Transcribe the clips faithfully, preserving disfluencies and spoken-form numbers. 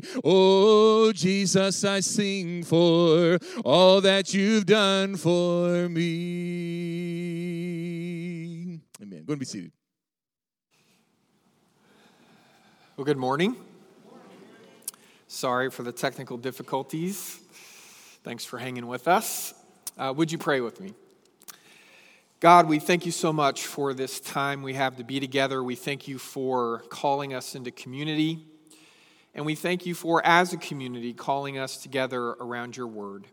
thee. Oh, Jesus, I sing for all that you've done for me. Amen. Go and be seated. Well, good morning. Sorry for the technical difficulties. Thanks for hanging with us. Uh, would you pray with me? God, we thank you so much for this time we have to be together. We thank you for calling us into community. And we thank you for, as a community, calling us together around your word.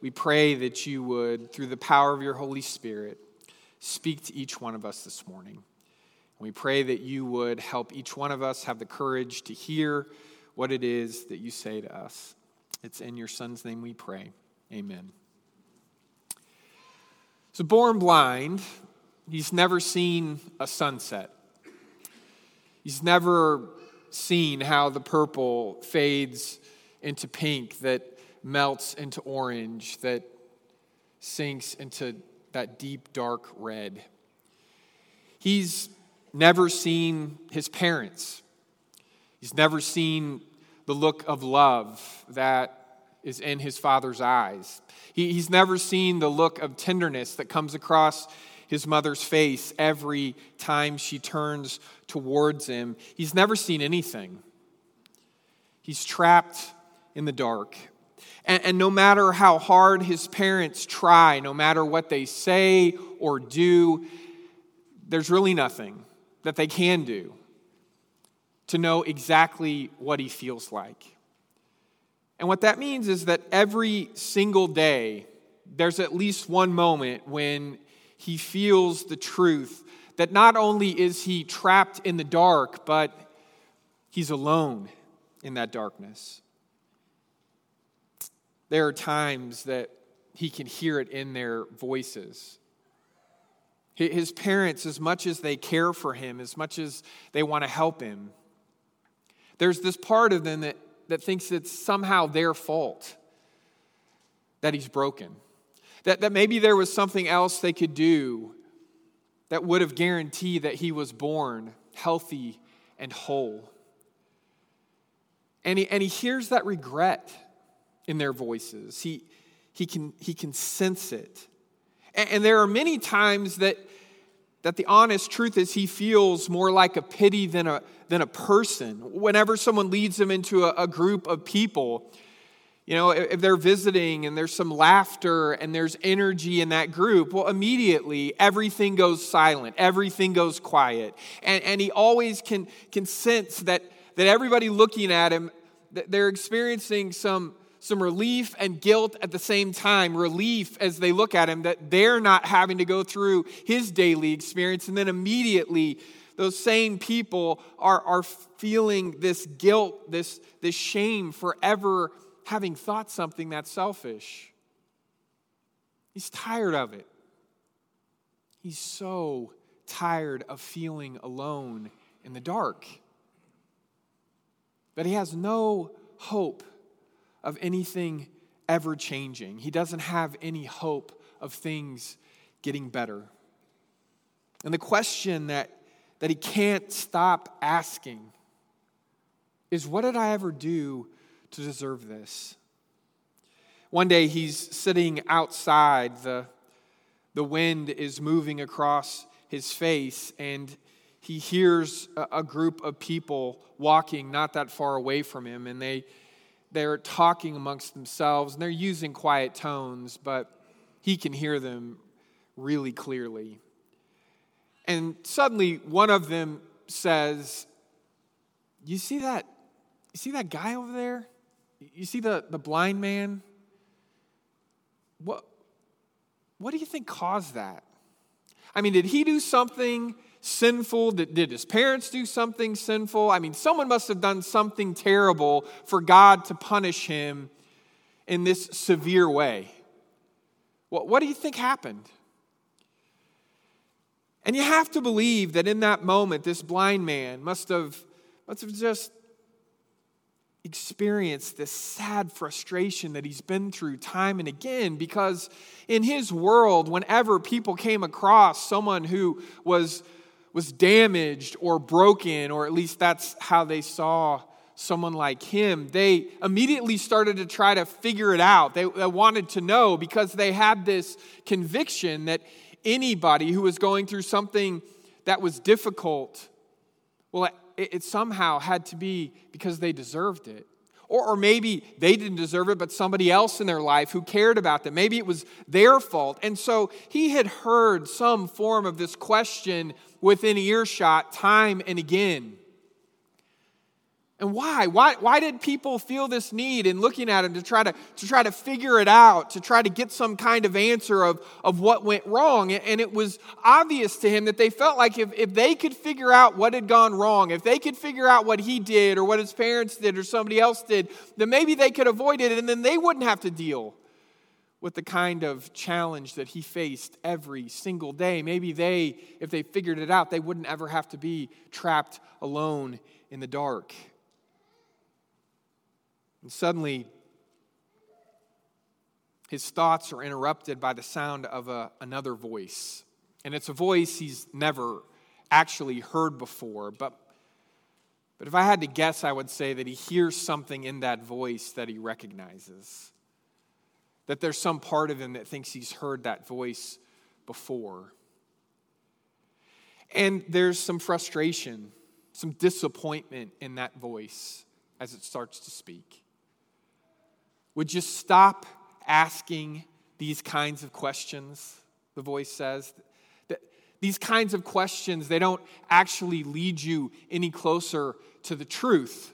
We pray that you would, through the power of your Holy Spirit, speak to each one of us this morning. We pray that you would help each one of us have the courage to hear what it is that you say to us. It's in your Son's name we pray. Amen. So, born blind, he's never seen a sunset. He's never seen how the purple fades into pink, that melts into orange, that sinks into that deep, dark red. He's never seen his parents. He's never seen the look of love that is in his father's eyes. He, he's never seen the look of tenderness that comes across his mother's face every time she turns towards him. He's never seen anything. He's trapped in the dark. And, and no matter how hard his parents try, no matter what they say or do, there's really nothing that they can do to know exactly what he feels like. And what that means is that every single day, there's at least one moment when he feels the truth that not only is he trapped in the dark, but he's alone in that darkness. There are times that he can hear it in their voices. His parents, as much as they care for him, as much as they want to help him, there's this part of them that, that thinks it's somehow their fault that he's broken. That, that maybe there was something else they could do that would have guaranteed that he was born healthy and whole. And he, and he hears that regret in their voices. He, he can, he can sense it. And, and there are many times that That the honest truth is he feels more like a pity than a than a person. Whenever someone leads him into a, a group of people, you know, if, if they're visiting and there's some laughter and there's energy in that group, well, immediately everything goes silent, everything goes quiet. And and he always can can sense that that everybody looking at him, that they're experiencing some Some relief and guilt at the same time. Relief as they look at him that they're not having to go through his daily experience. And then immediately those same people are, are feeling this guilt, this, this shame for ever having thought something that's selfish. He's tired of it. He's so tired of feeling alone in the dark. But he has no hope of anything ever changing. He doesn't have any hope of things getting better. And the question that, that he can't stop asking is, what did I ever do to deserve this? One day he's sitting outside. The, the wind is moving across his face, and he hears a, a group of people walking not that far away from him, and they They're talking amongst themselves, and they're using quiet tones, but he can hear them really clearly. And suddenly, one of them says, you see that, you see that guy over there? You see the, the blind man? What, what do you think caused that? I mean, did he do something sinful? Did, did his parents do something sinful? I mean, someone must have done something terrible for God to punish him in this severe way. What, what do you think happened? And you have to believe that in that moment, this blind man must have, must have just experienced this sad frustration that he's been through time and again, because in his world, whenever people came across someone who was was damaged or broken, or at least that's how they saw someone like him, they immediately started to try to figure it out. They, they wanted to know because they had this conviction that anybody who was going through something that was difficult, well, it, it somehow had to be because they deserved it. Or, or maybe they didn't deserve it, but somebody else in their life who cared about them. Maybe it was their fault. And so he had heard some form of this question within earshot time and again. And why? Why why did people feel this need in looking at him to try to, to try to figure it out, to try to get some kind of answer of, of what went wrong? And it was obvious to him that they felt like if, if they could figure out what had gone wrong, if they could figure out what he did or what his parents did or somebody else did, then maybe they could avoid it and then they wouldn't have to deal with the kind of challenge that he faced every single day. Maybe they, if they figured it out, they wouldn't ever have to be trapped alone in the dark. And suddenly, his thoughts are interrupted by the sound of a, another voice. And it's a voice he's never actually heard before, but but if I had to guess, I would say that he hears something in that voice that he recognizes. That there's some part of him that thinks he's heard that voice before. And there's some frustration, some disappointment in that voice as it starts to speak. Would you stop asking these kinds of questions, the voice says? That these kinds of questions, they don't actually lead you any closer to the truth.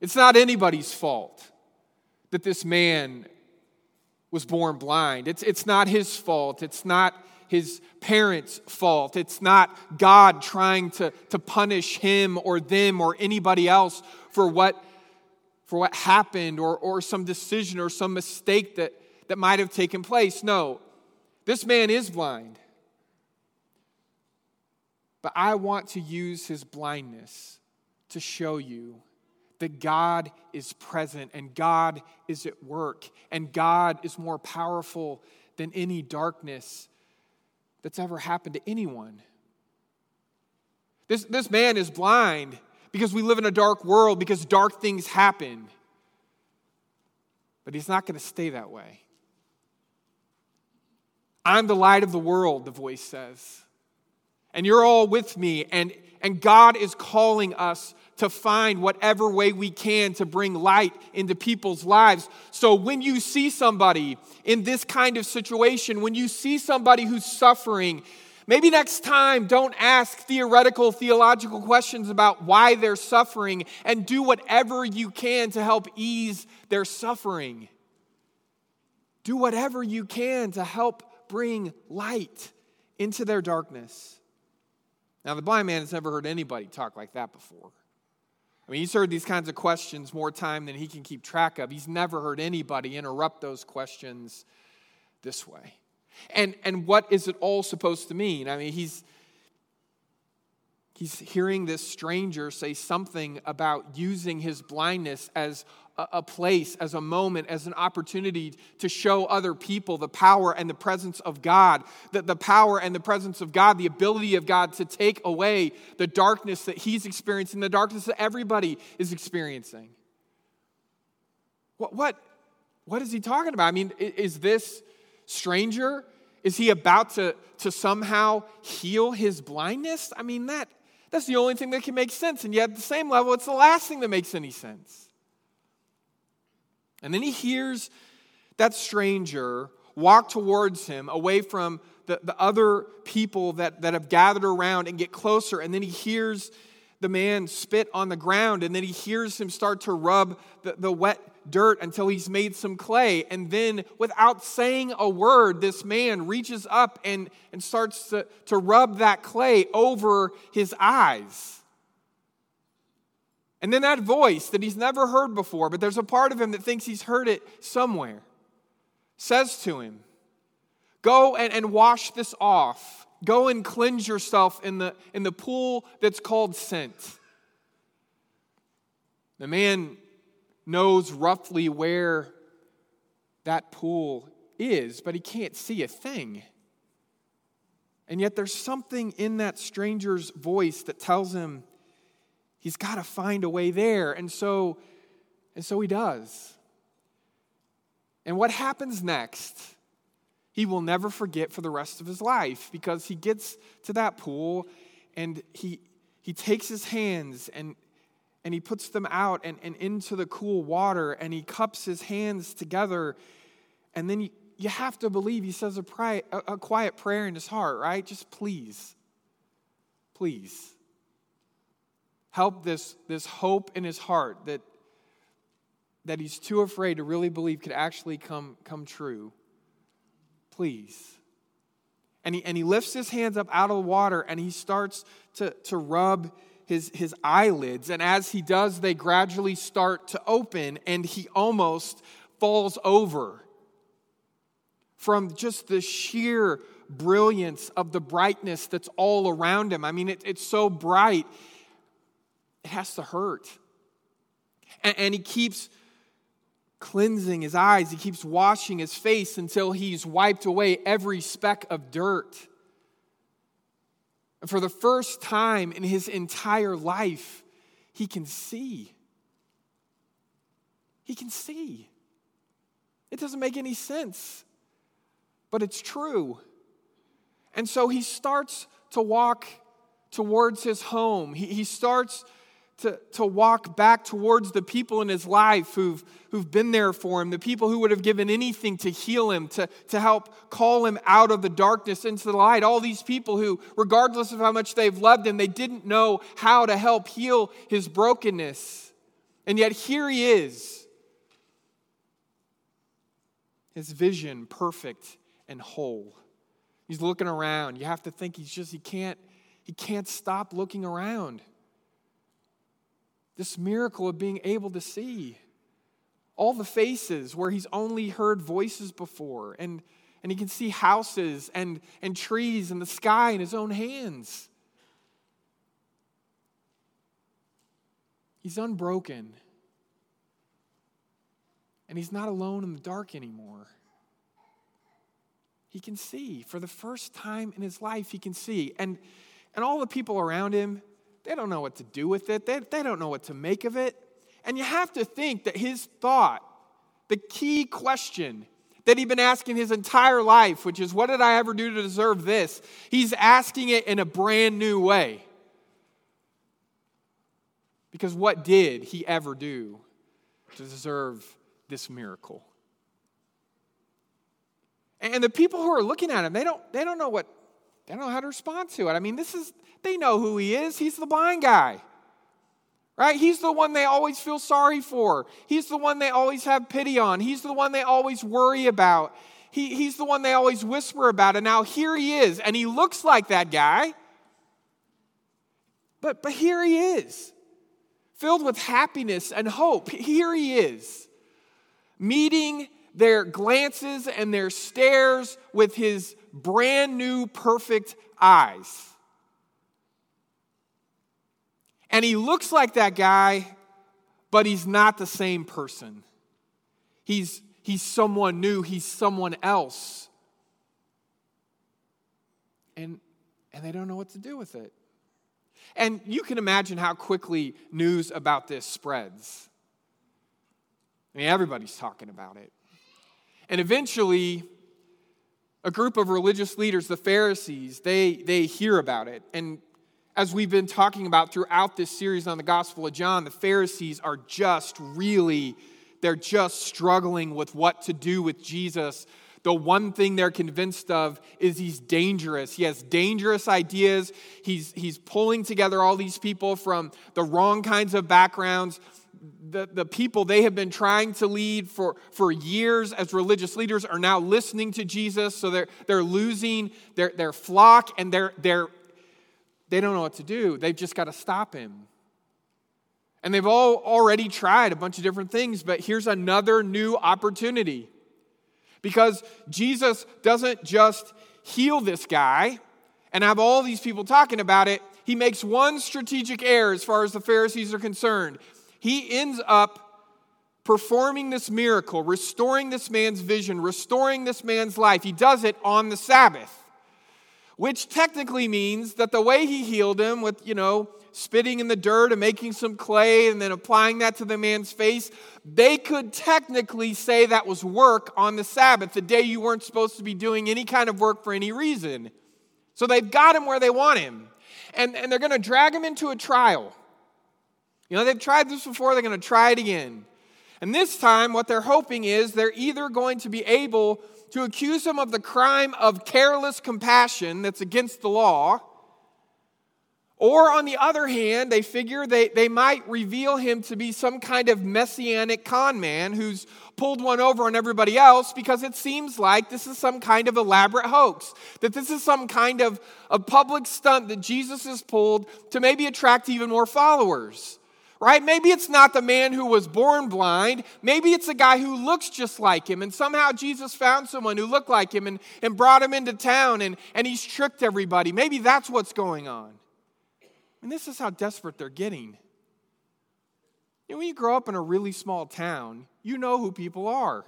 It's not anybody's fault that this man was born blind. It's, it's not his fault. It's not his parents' fault. It's not God trying to, to punish him or them or anybody else for what, for what happened or, or some decision or some mistake that, that might have taken place. No, this man is blind. But I want to use his blindness to show you that God is present and God is at work and God is more powerful than any darkness that's ever happened to anyone. This, this man is blind because we live in a dark world, because dark things happen. But he's not going to stay that way. I'm the light of the world, the voice says. And you're all with me, and, and God is calling us to find whatever way we can to bring light into people's lives. So when you see somebody in this kind of situation, when you see somebody who's suffering, maybe next time don't ask theoretical, theological questions about why they're suffering, and do whatever you can to help ease their suffering. Do whatever you can to help bring light into their darkness. Now, the blind man has never heard anybody talk like that before. I mean, he's heard these kinds of questions more time than he can keep track of. He's never heard anybody interrupt those questions this way. And and what is it all supposed to mean? I mean, he's he's hearing this stranger say something about using his blindness as a, a place, as a moment, as an opportunity to show other people the power and the presence of God, the, the power and the presence of God, the ability of God to take away the darkness that he's experiencing, the darkness that everybody is experiencing. What what what is he talking about? I mean, is this stranger, is he about to, to somehow heal his blindness? I mean, that that's the only thing that can make sense. And yet at the same level, it's the last thing that makes any sense. And then he hears that stranger walk towards him away from the, the other people that, that have gathered around and get closer. And then he hears the man spit on the ground. And then he hears him start to rub the, the wet dirt until he's made some clay. And then without saying a word, this man reaches up and, and starts to, to rub that clay over his eyes. And then that voice that he's never heard before, but there's a part of him that thinks he's heard it somewhere, says to him, go and, and wash this off. Go and cleanse yourself in the, in the pool that's called Silt. The man knows roughly where that pool is, but he can't see a thing. And yet there's something in that stranger's voice that tells him He's got to find a way there. And so, and so he does. And what happens next, he will never forget for the rest of his life, because he gets to that pool and he he takes his hands and and he puts them out and, and into the cool water, and he cups his hands together. And then you, you have to believe he says a, pri- a, a quiet prayer in his heart, right? Just please, please help this, this hope in his heart that that he's too afraid to really believe could actually come, come true. Please. And he, and he lifts his hands up out of the water, and he starts to, to rub his, his eyelids. And as he does, they gradually start to open, and he almost falls over from just the sheer brilliance of the brightness that's all around him. I mean, it, it's so bright, it has to hurt. And, and he keeps cleansing his eyes. He keeps washing his face until he's wiped away every speck of dirt. And for the first time in his entire life, he can see. He can see. It doesn't make any sense, but it's true. And so he starts to walk towards his home. He, he starts To, to walk back towards the people in his life who've, who've been there for him, the people who would have given anything to heal him, to, to help call him out of the darkness into the light. All these people who, regardless of how much they've loved him, they didn't know how to help heal his brokenness. And yet here he is, his vision perfect and whole. He's looking around. You have to think he's just, he can't, he can't stop looking around. This miracle of being able to see all the faces where he's only heard voices before, and, and he can see houses and, and trees and the sky in his own hands. He's unbroken, and he's not alone in the dark anymore. He can see. For the first time in his life, he can see. And, and all the people around him, they don't know what to do with it. They, they don't know what to make of it. And you have to think that his thought, the key question that he'd been asking his entire life, which is, what did I ever do to deserve this? He's asking it in a brand new way. Because what did he ever do to deserve this miracle? And the people who are looking at him, they don't, they don't know what They don't know how to respond to it. I mean, this is, they know who he is. He's the blind guy, right? He's the one they always feel sorry for. He's the one they always have pity on. He's the one they always worry about. He, he's the one they always whisper about. And now here he is, and he looks like that guy. But, but here he is, filled with happiness and hope. Here he is, meeting their glances and their stares with his brand new, perfect eyes. And he looks like that guy, but he's not the same person. He's, he's someone new. He's someone else. And, and they don't know what to do with it. And you can imagine how quickly news about this spreads. I mean, everybody's talking about it. And eventually, a group of religious leaders, the Pharisees, they, they hear about it. And as we've been talking about throughout this series on the Gospel of John, the Pharisees are just really, they're just struggling with what to do with Jesus. The one thing they're convinced of is he's dangerous. He has dangerous ideas. He's, he's pulling together all these people from the wrong kinds of backgrounds. The, the people they have been trying to lead for, for years as religious leaders are now listening to Jesus, so they're, they're losing their, their flock, and they're, they're, they don't know what to do. They've just got to stop him. And they've all already tried a bunch of different things, but here's another new opportunity. Because Jesus doesn't just heal this guy and have all these people talking about it. He makes one strategic error as far as the Pharisees are concerned. He ends up performing this miracle, restoring this man's vision, restoring this man's life. He does it on the Sabbath, which technically means that the way he healed him with, you know, spitting in the dirt and making some clay and then applying that to the man's face, they could technically say that was work on the Sabbath, the day you weren't supposed to be doing any kind of work for any reason. So they've got him where they want him. And, and they're going to drag him into a trial. You know, they've tried this before. They're going to try it again. And this time, what they're hoping is they're either going to be able to accuse him of the crime of careless compassion that's against the law, or on the other hand, they figure they, they might reveal him to be some kind of messianic con man who's pulled one over on everybody else, because it seems like this is some kind of elaborate hoax, that this is some kind of a public stunt that Jesus has pulled to maybe attract even more followers, right? Maybe it's not the man who was born blind. Maybe it's a guy who looks just like him, and somehow Jesus found someone who looked like him and, and brought him into town, and, and he's tricked everybody. Maybe that's what's going on. And this is how desperate they're getting. You know, when you grow up in a really small town, you know who people are.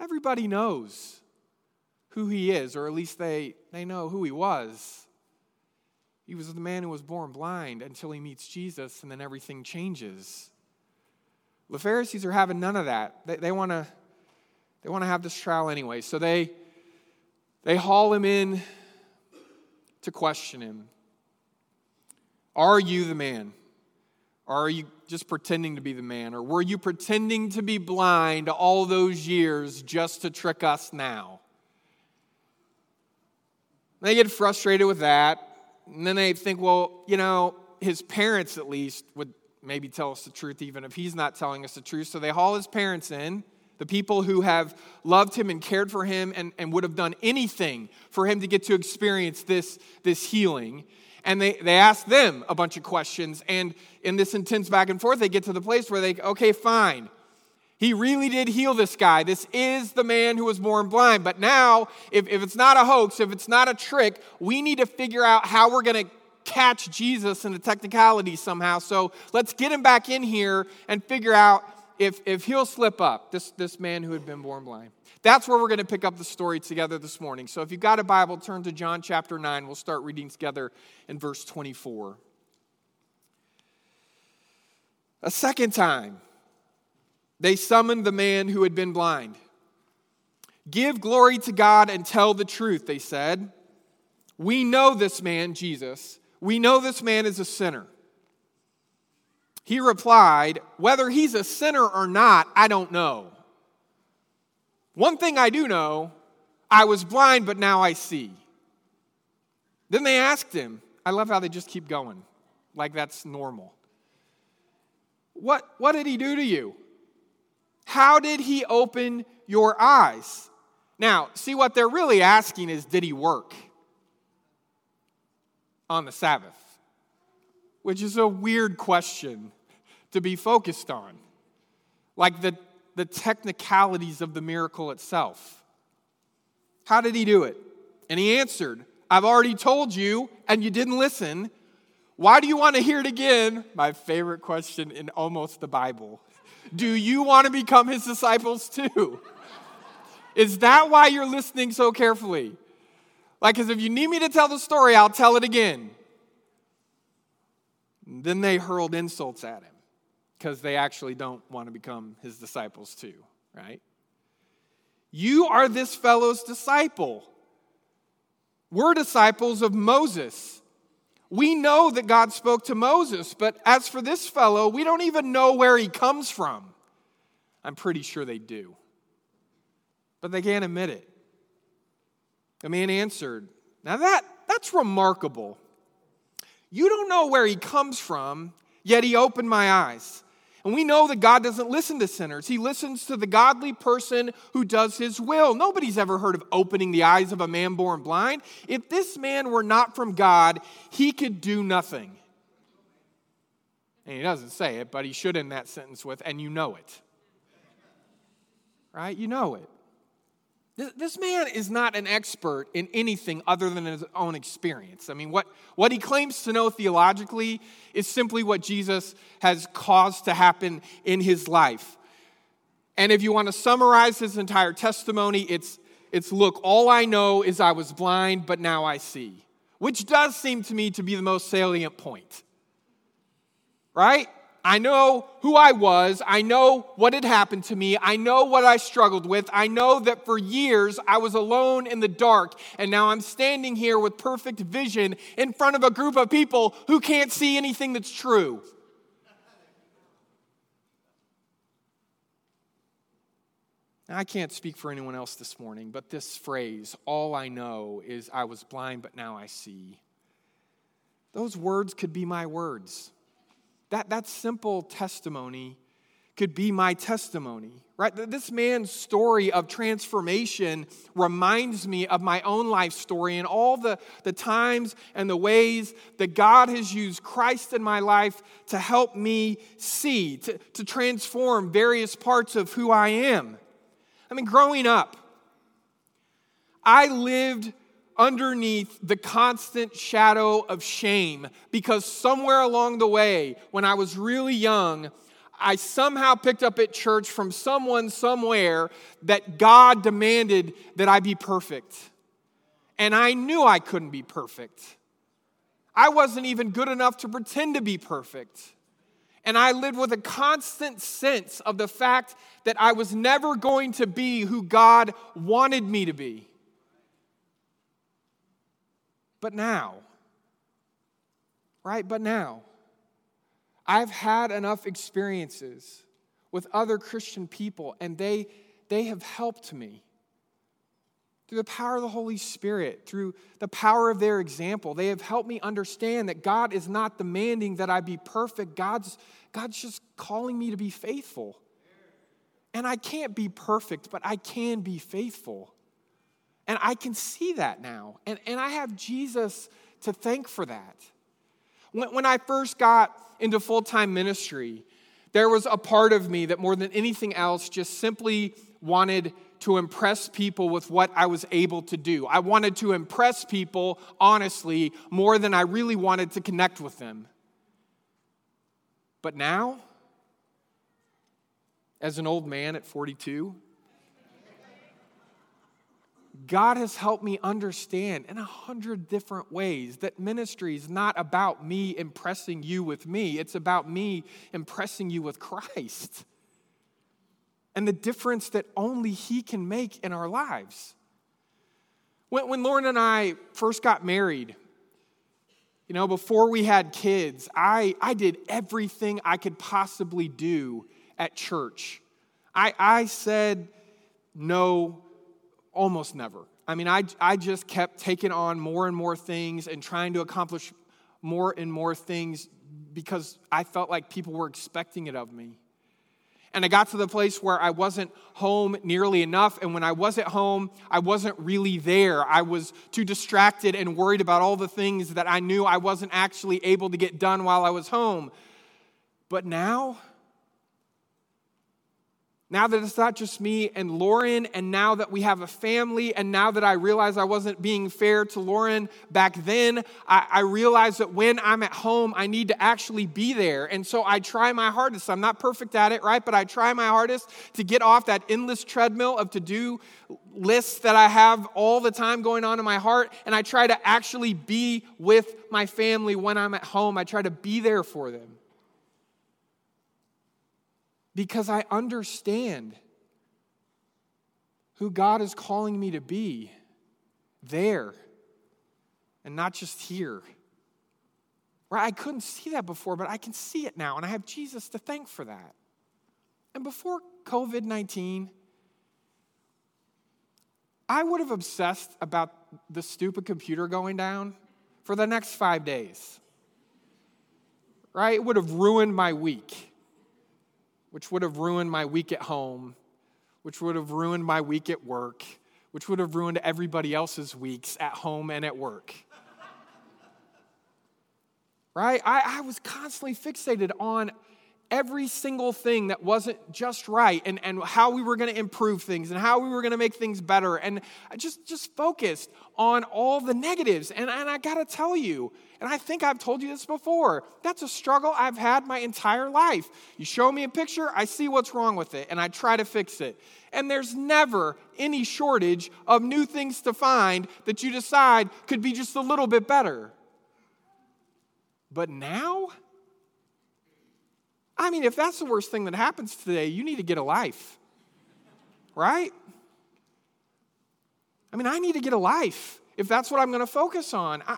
Everybody knows who he is, or at least they, they know who he was. He was the man who was born blind until he meets Jesus, and then everything changes. The Pharisees are having none of that. They, they want to they want to have this trial anyway. So they they haul him in to question him. Are you the man? Or are you just pretending to be the man? Or were you pretending to be blind all those years just to trick us now? They get frustrated with that. And then they think, well, you know, his parents at least would maybe tell us the truth, even if he's not telling us the truth. So they haul his parents in, the people who have loved him and cared for him and, and would have done anything for him to get to experience this, this healing. And they, they ask them a bunch of questions. And in this intense back and forth, they get to the place where they, okay, fine. He really did heal this guy. This is the man who was born blind. But now, if, if it's not a hoax, if it's not a trick, we need to figure out how we're going to catch Jesus in the technicality somehow. So let's get him back in here and figure out if, if he'll slip up, this, this man who had been born blind. That's where we're going to pick up the story together this morning. So if you've got a Bible, turn to John chapter nine. We'll start reading together in verse twenty-four. A second time, they summoned the man who had been blind. "Give glory to God and tell the truth," they said. "We know this man, Jesus. We know this man is a sinner." He replied, "Whether he's a sinner or not, I don't know. One thing I do know, I was blind, but now I see." Then they asked him, I love how they just keep going, like that's normal. What, what did he do to you? How did he open your eyes? Now, see, what they're really asking is, did he work on the Sabbath? Which is a weird question to be focused on. Like the the technicalities of the miracle itself. How did he do it? And he answered, "I've already told you, and you didn't listen. Why do you want to hear it again?" My favorite question in almost the Bible. Do you want to become his disciples too? Is that why you're listening so carefully? Like, because if you need me to tell the story, I'll tell it again. And then they hurled insults at him, because they actually don't want to become his disciples too, right? "You are this fellow's disciple. We're disciples of Moses. We know that God spoke to Moses, but as for this fellow, we don't even know where he comes from." I'm pretty sure they do, but they can't admit it. The man answered, "Now that, that's remarkable. You don't know where he comes from, yet he opened my eyes. And we know that God doesn't listen to sinners. He listens to the godly person who does his will. Nobody's ever heard of opening the eyes of a man born blind. If this man were not from God, he could do nothing." And he doesn't say it, but he should end that sentence with, "and you know it." Right? You know it. This man is not an expert in anything other than his own experience. I mean, what, what he claims to know theologically is simply what Jesus has caused to happen in his life. And if you want to summarize his entire testimony, it's It's, look, all I know is I was blind, but now I see, which does seem to me to be the most salient point, right? I know who I was. I know what had happened to me. I know what I struggled with. I know that for years I was alone in the dark, and now I'm standing here with perfect vision in front of a group of people who can't see anything that's true. Now, I can't speak for anyone else this morning, but this phrase, all I know is I was blind, but now I see. Those words could be my words. That, that simple testimony could be my testimony, right? This man's story of transformation reminds me of my own life story and all the, the times and the ways that God has used Christ in my life to help me see, to, to transform various parts of who I am. I mean, growing up, I lived underneath the constant shadow of shame, because somewhere along the way, when I was really young, I somehow picked up at church from someone somewhere that God demanded that I be perfect. And I knew I couldn't be perfect. I wasn't even good enough to pretend to be perfect. And I lived with a constant sense of the fact that I was never going to be who God wanted me to be. But now, right? But now, I've had enough experiences with other Christian people, and they, they have helped me. Through the power of the Holy Spirit, through the power of their example, they have helped me understand that God is not demanding that I be perfect. God's, God's just calling me to be faithful. And I can't be perfect, but I can be faithful. And I can see that now. And, and I have Jesus to thank for that. When, when I first got into full-time ministry, there was a part of me that more than anything else just simply wanted to impress people with what I was able to do. I wanted to impress people, honestly, more than I really wanted to connect with them. But now, as an old man at forty-two... God has helped me understand in a hundred different ways that ministry is not about me impressing you with me. It's about me impressing you with Christ and the difference that only He can make in our lives. When, when Lauren and I first got married, you know, before we had kids, I, I did everything I could possibly do at church. I, I said no almost never. I mean, I, I just kept taking on more and more things and trying to accomplish more and more things because I felt like people were expecting it of me. And I got to the place where I wasn't home nearly enough. And when I was at home, I wasn't really there. I was too distracted and worried about all the things that I knew I wasn't actually able to get done while I was home. But now... Now that it's not just me and Lauren, and now that we have a family, and now that I realize I wasn't being fair to Lauren back then, I, I realize that when I'm at home, I need to actually be there. And so I try my hardest. I'm not perfect at it, right? But I try my hardest to get off that endless treadmill of to-do lists that I have all the time going on in my heart. And I try to actually be with my family when I'm at home. I try to be there for them. Because I understand who God is calling me to be there and not just here. Right? I couldn't see that before, but I can see it now, and I have Jesus to thank for that. And before covid nineteen, I would have obsessed about the stupid computer going down for the next five days. Right? It would have ruined my week. Which would have ruined my week at home, which would have ruined my week at work, which would have ruined everybody else's weeks at home and at work. Right? I, I was constantly fixated on every single thing that wasn't just right and, and how we were going to improve things and how we were going to make things better. And I just, just focused on all the negatives. And, and I got to tell you, and I think I've told you this before, that's a struggle I've had my entire life. You show me a picture, I see what's wrong with it, and I try to fix it. And there's never any shortage of new things to find that you decide could be just a little bit better. But now? I mean, if that's the worst thing that happens today, you need to get a life, right? I mean, I need to get a life if that's what I'm going to focus on. I,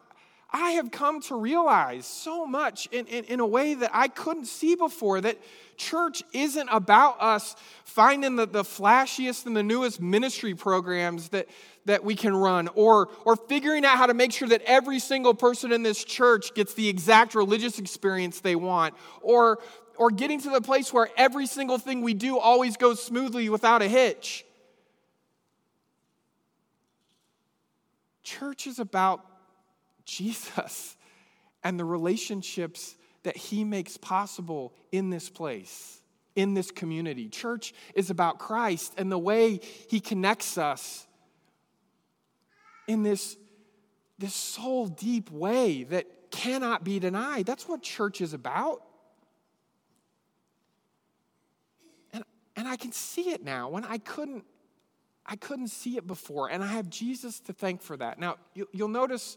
I have come to realize so much in, in, in a way that I couldn't see before, that church isn't about us finding the, the flashiest and the newest ministry programs that, that we can run, or, or figuring out how to make sure that every single person in this church gets the exact religious experience they want, or or getting to the place where every single thing we do always goes smoothly without a hitch. Church is about Jesus and the relationships that he makes possible in this place, in this community. Church is about Christ and the way he connects us in this, this soul deep way that cannot be denied. That's what church is about. And I can see it now when I couldn't, I couldn't see it before. And I have Jesus to thank for that. Now, you'll notice,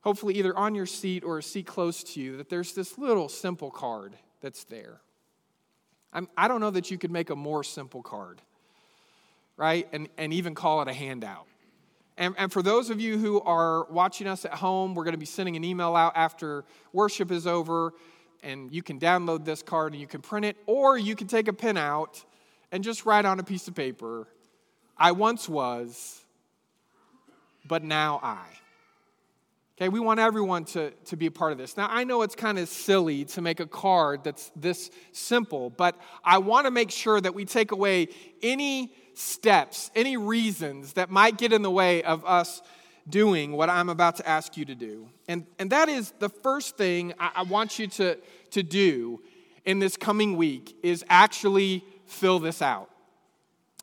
hopefully either on your seat or a seat close to you, that there's this little simple card that's there. I'm, I don't know that you could make a more simple card, right? And, and even call it a handout. And, and for those of you who are watching us at home, we're going to be sending an email out after worship is over. And you can download this card and you can print it, or you can take a pen out and just write on a piece of paper, I once was, but now I. Okay, we want everyone to, to be a part of this. Now, I know it's kind of silly to make a card that's this simple, but I want to make sure that we take away any steps, any reasons that might get in the way of us doing what I'm about to ask you to do. And and that is the first thing I, I want you to, to do in this coming week is actually fill this out,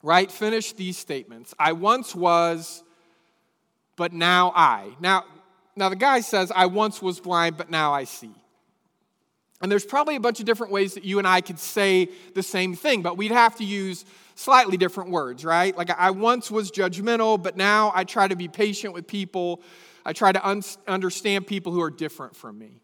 right? Finish these statements. I once was, but now I. Now, now the guy says, I once was blind, but now I see. And there's probably a bunch of different ways that you and I could say the same thing, but we'd have to use slightly different words, right? Like, I once was judgmental, but now I try to be patient with people. I try to un- understand people who are different from me.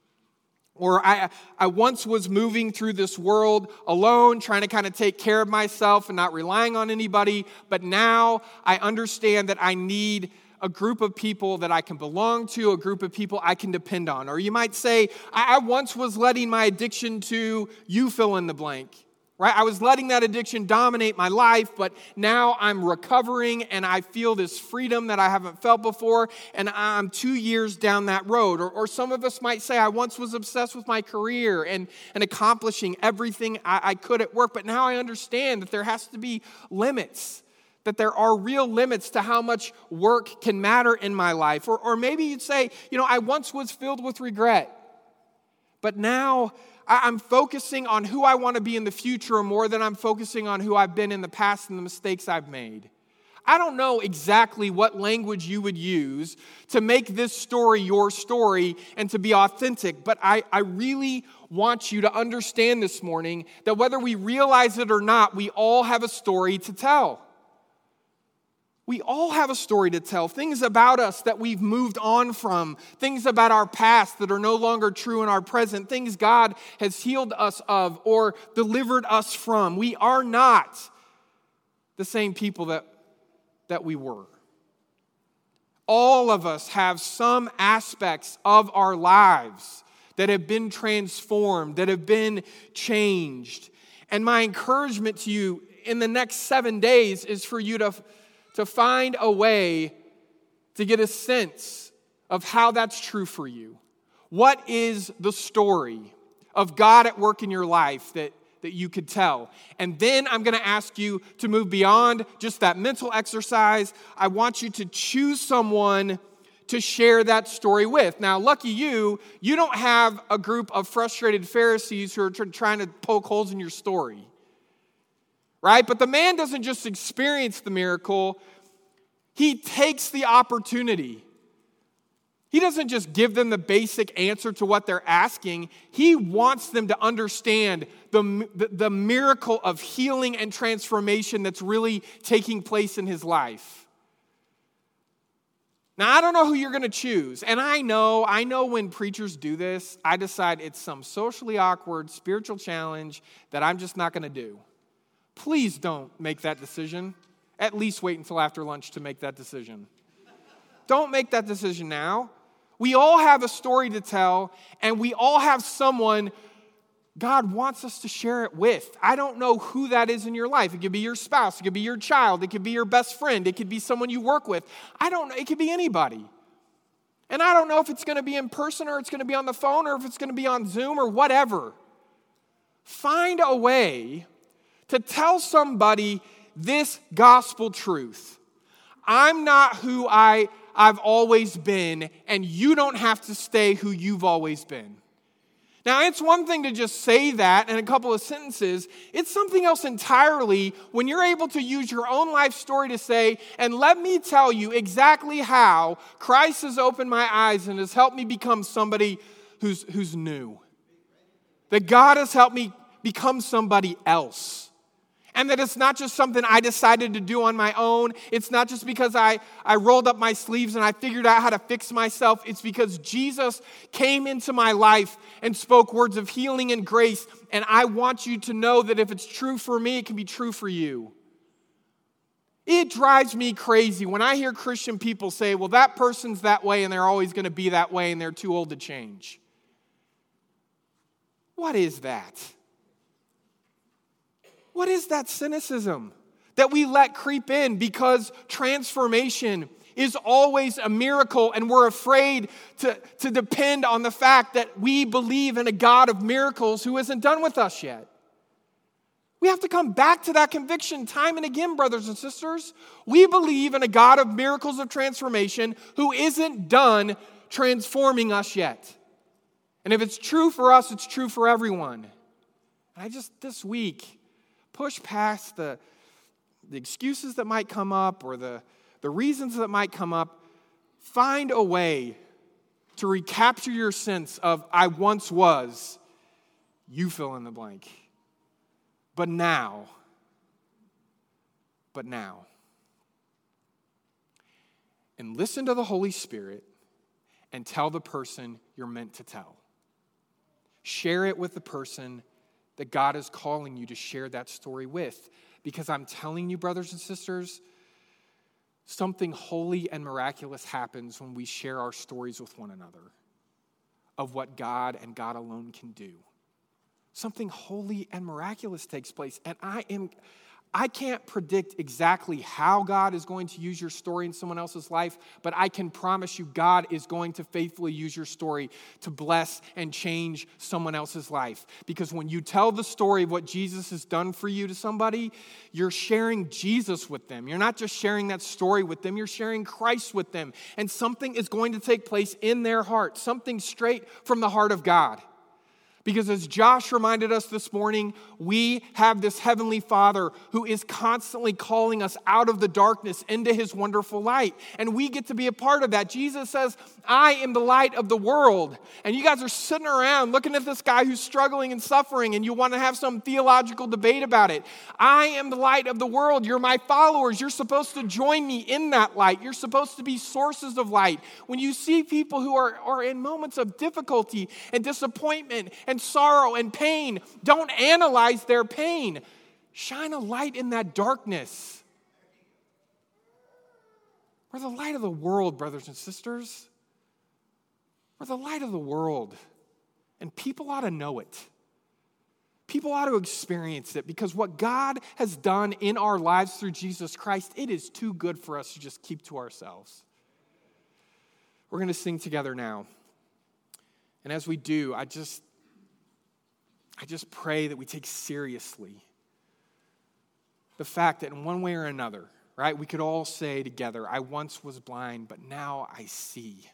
Or I I once was moving through this world alone, trying to kind of take care of myself and not relying on anybody, but now I understand that I need a group of people that I can belong to, a group of people I can depend on. Or you might say, I, I once was letting my addiction to you fill in the blank. Right? I was letting that addiction dominate my life, but now I'm recovering and I feel this freedom that I haven't felt before, and I'm two years down that road. Or, or some of us might say, I once was obsessed with my career and, and accomplishing everything I, I could at work, but now I understand that there has to be limits, that there are real limits to how much work can matter in my life. Or, or maybe you'd say, you know, I once was filled with regret, but now I'm focusing on who I want to be in the future more than I'm focusing on who I've been in the past and the mistakes I've made. I don't know exactly what language you would use to make this story your story and to be authentic, but I, I really want you to understand this morning that whether we realize it or not, we all have a story to tell. We all have a story to tell, things about us that we've moved on from, things about our past that are no longer true in our present, things God has healed us of or delivered us from. We are not the same people that, that we were. All of us have some aspects of our lives that have been transformed, that have been changed. And my encouragement to you in the next seven days is for you to to find a way to get a sense of how that's true for you. What is the story of God at work in your life that, that you could tell? And then I'm going to ask you to move beyond just that mental exercise. I want you to choose someone to share that story with. Now, lucky you, you don't have a group of frustrated Pharisees who are t- trying to poke holes in your story, right? But the man doesn't just experience the miracle. He takes the opportunity. He doesn't just give them the basic answer to what they're asking. He wants them to understand the, the, the miracle of healing and transformation that's really taking place in his life. Now, I don't know who you're going to choose. And I know, I know when preachers do this, I decide it's some socially awkward spiritual challenge that I'm just not going to do. Please don't make that decision. At least wait until after lunch to make that decision. Don't make that decision now. We all have a story to tell, and we all have someone God wants us to share it with. I don't know who that is in your life. It could be your spouse. It could be your child. It could be your best friend. It could be someone you work with. I don't know. It could be anybody. And I don't know if it's going to be in person or it's going to be on the phone or if it's going to be on Zoom or whatever. Find a way to tell somebody this gospel truth. I'm not who I, I've always been, and you don't have to stay who you've always been. Now, it's one thing to just say that in a couple of sentences. It's something else entirely when you're able to use your own life story to say, and let me tell you exactly how Christ has opened my eyes and has helped me become somebody who's, who's new. That God has helped me become somebody else. And that it's not just something I decided to do on my own. It's not just because I, I rolled up my sleeves and I figured out how to fix myself. It's because Jesus came into my life and spoke words of healing and grace. And I want you to know that if it's true for me, it can be true for you. It drives me crazy when I hear Christian people say, well, that person's that way and they're always going to be that way and they're too old to change. What is that? What is that cynicism that we let creep in because transformation is always a miracle and we're afraid to, to depend on the fact that we believe in a God of miracles who isn't done with us yet? We have to come back to that conviction time and again, brothers and sisters. We believe in a God of miracles of transformation who isn't done transforming us yet. And if it's true for us, it's true for everyone. And I just, this week, push past the, the excuses that might come up or the, the reasons that might come up. Find a way to recapture your sense of I once was, you fill in the blank. But now, but now. And listen to the Holy Spirit and tell the person you're meant to tell. Share it with the person that God is calling you to share that story with. Because I'm telling you, brothers and sisters, something holy and miraculous happens when we share our stories with one another of what God and God alone can do. Something holy and miraculous takes place. And I am, I can't predict exactly how God is going to use your story in someone else's life, but I can promise you God is going to faithfully use your story to bless and change someone else's life. Because when you tell the story of what Jesus has done for you to somebody, you're sharing Jesus with them. You're not just sharing that story with them, you're sharing Christ with them. And something is going to take place in their heart, something straight from the heart of God. Because as Josh reminded us this morning, we have this Heavenly Father who is constantly calling us out of the darkness into his wonderful light. And we get to be a part of that. Jesus says, I am the light of the world. And you guys are sitting around looking at this guy who's struggling and suffering and you want to have some theological debate about it. I am the light of the world. You're my followers. You're supposed to join me in that light. You're supposed to be sources of light. When you see people who are, are in moments of difficulty and disappointment and sorrow and pain, don't analyze their pain. Shine a light in that darkness. We're the light of the world, brothers and sisters. We're the light of the world. And people ought to know it. People ought to experience it because what God has done in our lives through Jesus Christ, it is too good for us to just keep to ourselves. We're going to sing together now. And as we do, I just I just pray that we take seriously the fact that in one way or another, right? We could all say together, I once was blind, but now I see.